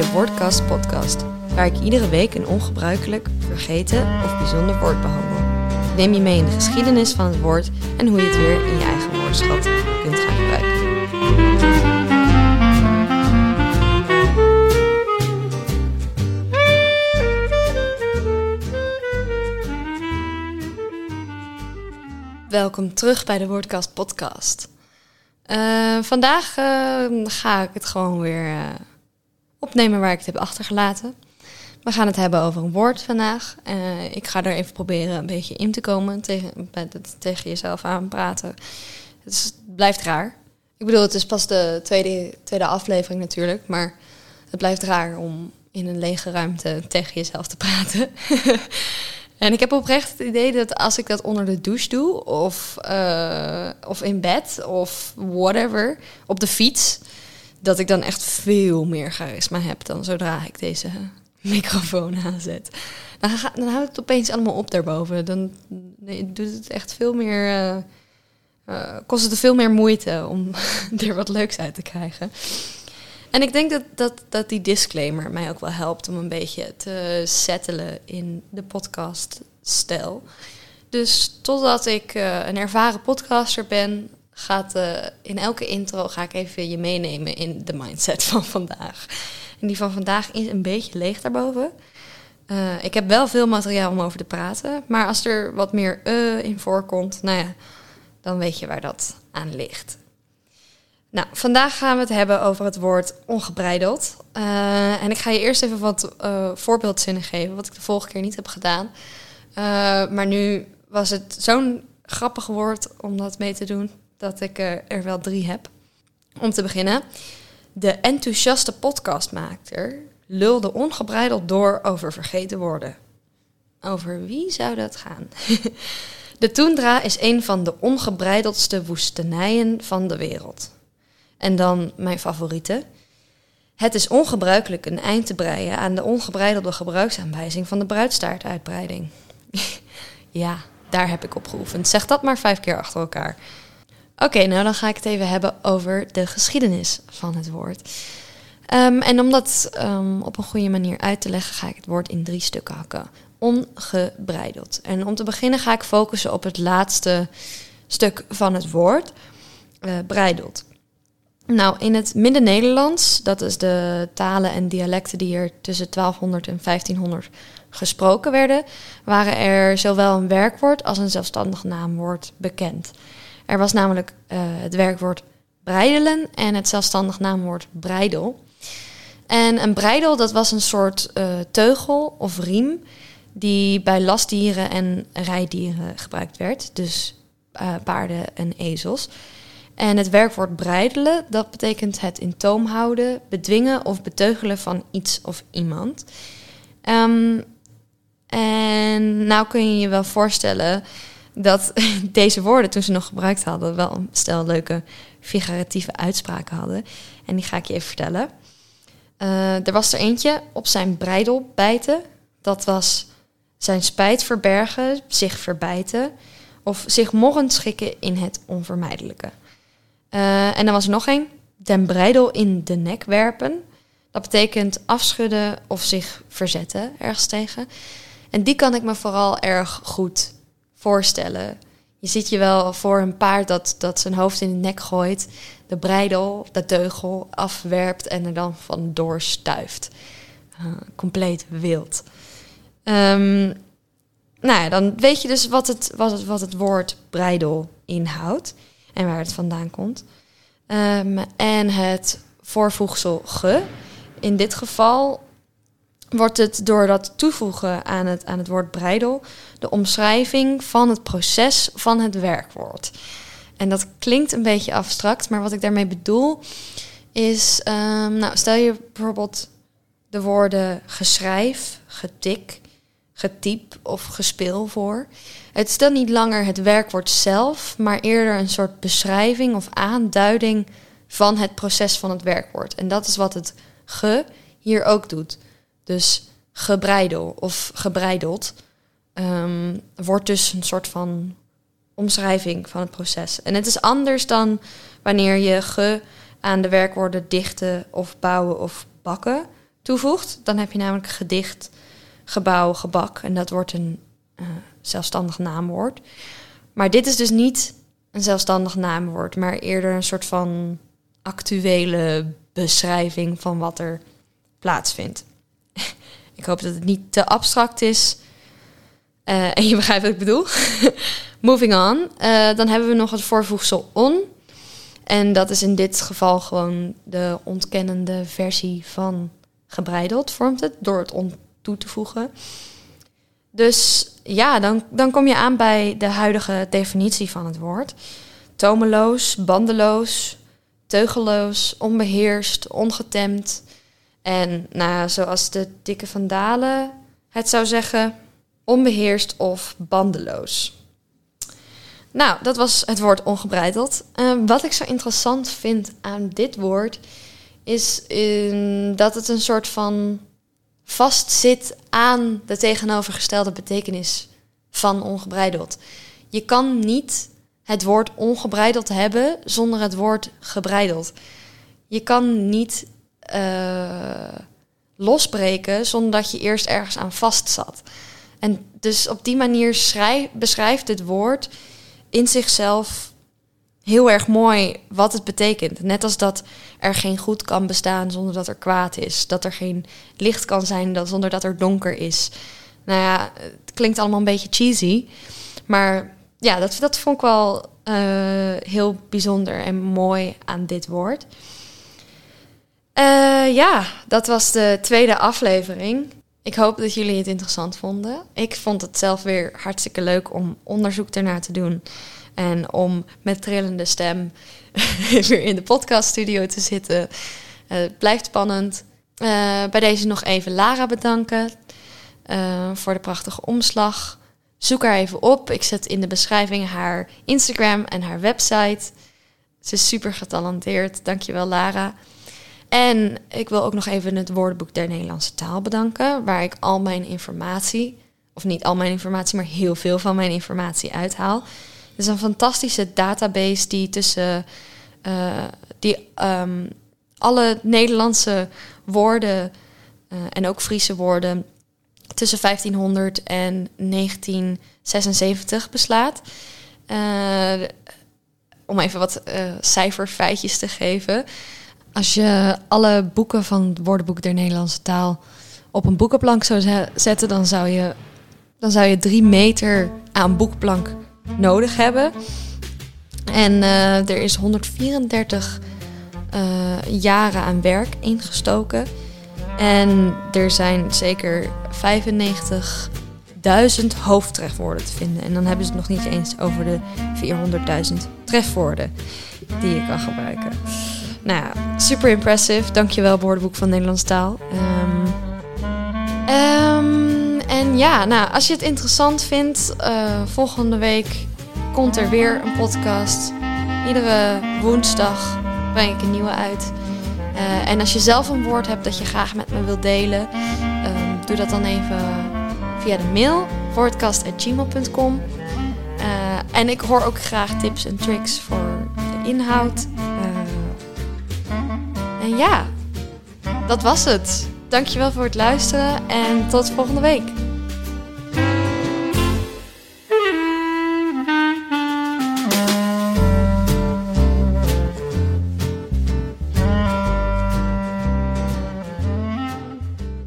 de Woorcast podcast, waar ik iedere week een ongebruikelijk, vergeten of bijzonder woord behandel. Neem je mee in de geschiedenis van het woord en hoe je het weer in je eigen woordenschat kunt gaan gebruiken. Welkom terug bij de Woorcast podcast. Vandaag ga ik het gewoon weer opnemen waar ik het heb achtergelaten. We gaan het hebben over een woord vandaag. Ik ga er even proberen een beetje in te komen. Tegen jezelf aan praten. Het blijft raar. Ik bedoel, het is pas de tweede aflevering natuurlijk. Maar het blijft raar om in een lege ruimte tegen jezelf te praten. En ik heb oprecht het idee dat als ik dat onder de douche doe, of in bed, of whatever, op de fiets, dat ik dan echt veel meer charisma heb dan zodra ik deze microfoon aanzet. Dan houdt het opeens allemaal op daarboven. Doet het echt veel meer, kost het veel meer moeite om er wat leuks uit te krijgen. En ik denk dat die disclaimer mij ook wel helpt om een beetje te settelen in de podcaststijl. Dus totdat ik een ervaren podcaster ben, in elke intro ga ik even je meenemen in de mindset van vandaag. En die van vandaag is een beetje leeg daarboven. Ik heb wel veel materiaal om over te praten, maar als er wat meer in voorkomt, nou ja, dan weet je waar dat aan ligt. Nou, vandaag gaan we het hebben over het woord ongebreideld. En ik ga je eerst even wat voorbeeldzinnen geven, wat ik de vorige keer niet heb gedaan. Maar nu was het zo'n grappig woord om dat mee te doen, dat ik er wel 3 heb. Om te beginnen. De enthousiaste podcastmaker lulde ongebreideld door over vergeten woorden. Over wie zou dat gaan? De toendra is een van de ongebreideldste woestenijen van de wereld. En dan mijn favoriete. Het is ongebruikelijk een eind te breien aan de ongebreidelde gebruiksaanwijzing van de bruidstaartuitbreiding. Ja, daar heb ik op geoefend. Zeg dat maar 5 keer achter elkaar. Oké, nou dan ga ik het even hebben over de geschiedenis van het woord. En om dat op een goede manier uit te leggen, ga ik het woord in 3 stukken hakken. Ongebreideld. En om te beginnen ga ik focussen op het laatste stuk van het woord, breideld. Nou, in het Midden-Nederlands, dat is de talen en dialecten die er tussen 1200 en 1500 gesproken werden, waren er zowel een werkwoord als een zelfstandig naamwoord bekend. Er was namelijk het werkwoord breidelen en het zelfstandig naamwoord breidel. En een breidel, dat was een soort teugel of riem die bij lastdieren en rijdieren gebruikt werd. Dus paarden en ezels. En het werkwoord breidelen, dat betekent het in toom houden, bedwingen of beteugelen van iets of iemand. En nou kun je je wel voorstellen dat deze woorden, toen ze nog gebruikt hadden, wel een stel leuke figuratieve uitspraken hadden. En die ga ik je even vertellen. Er was er eentje, op zijn breidel bijten. Dat was zijn spijt verbergen, zich verbijten of zich morrend schikken in het onvermijdelijke. En dan was er nog een, den breidel in de nek werpen. Dat betekent afschudden of zich verzetten ergens tegen. En die kan ik me vooral erg goed voorstellen. Je ziet je wel voor een paard dat zijn hoofd in de nek gooit, de breidel, de teugel afwerpt en er dan van doorstuift. Compleet wild. Nou ja, dan weet je dus wat het woord breidel inhoudt en waar het vandaan komt. En het voorvoegsel ge. In dit geval wordt het door dat toevoegen aan het woord breidel de omschrijving van het proces van het werkwoord. En dat klinkt een beetje abstract, maar wat ik daarmee bedoel is, nou, stel je bijvoorbeeld de woorden geschrijf, getik, getyp of gespeel voor. Het is dan niet langer het werkwoord zelf, maar eerder een soort beschrijving of aanduiding van het proces van het werkwoord. En dat is wat het ge hier ook doet. Dus gebreidel of gebreideld wordt dus een soort van omschrijving van het proces. En het is anders dan wanneer je ge aan de werkwoorden dichten of bouwen of bakken toevoegt. Dan heb je namelijk gedicht, gebouw, gebak. En dat wordt een zelfstandig naamwoord. Maar dit is dus niet een zelfstandig naamwoord, maar eerder een soort van actuele beschrijving van wat er plaatsvindt. Ik hoop dat het niet te abstract is. En je begrijpt wat ik bedoel. Moving on. Dan hebben we nog het voorvoegsel on. En dat is in dit geval gewoon de ontkennende versie van gebreideld, vormt het, door het on toe te voegen. Dus ja, dan kom je aan bij de huidige definitie van het woord. Tomeloos, bandeloos, teugelloos, onbeheerst, ongetemd. En nou, zoals de dikke Van Dalen het zou zeggen, onbeheerst of bandeloos. Nou, dat was het woord ongebreideld. Wat ik zo interessant vind aan dit woord is dat het een soort van vastzit aan de tegenovergestelde betekenis van ongebreideld. Je kan niet het woord ongebreideld hebben zonder het woord gebreideld. Je kan niet losbreken zonder dat je eerst ergens aan vast zat. En dus op die manier beschrijft dit woord in zichzelf heel erg mooi wat het betekent. Net als dat er geen goed kan bestaan zonder dat er kwaad is. Dat er geen licht kan zijn zonder dat er donker is. Nou ja, het klinkt allemaal een beetje cheesy. Maar ja, dat vond ik wel heel bijzonder en mooi aan dit woord. Ja, dat was de tweede aflevering. Ik hoop dat jullie het interessant vonden. Ik vond het zelf weer hartstikke leuk om onderzoek ernaar te doen. En om met trillende stem weer in de podcaststudio te zitten. Het blijft spannend. Bij deze nog even Lara bedanken voor de prachtige omslag. Zoek haar even op. Ik zet in de beschrijving haar Instagram en haar website. Ze is super getalenteerd. Dankjewel, Lara. En ik wil ook nog even het Woordenboek der Nederlandse Taal bedanken, waar ik al mijn informatie, of niet al mijn informatie, maar heel veel van mijn informatie uithaal. Het is een fantastische database die tussen alle Nederlandse woorden en ook Friese woorden tussen 1500 en 1976 beslaat. Om even wat cijferfeitjes te geven. Als je alle boeken van het Woordenboek der Nederlandse Taal op een boekenplank zou zetten, dan zou je 3 meter aan boekplank nodig hebben. En er is 134 jaren aan werk ingestoken. En er zijn zeker 95.000 hoofdtrefwoorden te vinden. En dan hebben ze het nog niet eens over de 400.000 trefwoorden die je kan gebruiken. Nou ja, super impressive. Dankjewel, Woordenboek van Nederlandse Taal. En ja, nou, als je het interessant vindt, volgende week komt er weer een podcast. Iedere woensdag breng ik een nieuwe uit. En als je zelf een woord hebt dat je graag met me wilt delen, doe dat dan even via de mail. Woorcast@gmail.com. En ik hoor ook graag tips en tricks voor de inhoud. En ja, dat was het. Dankjewel voor het luisteren en tot volgende week.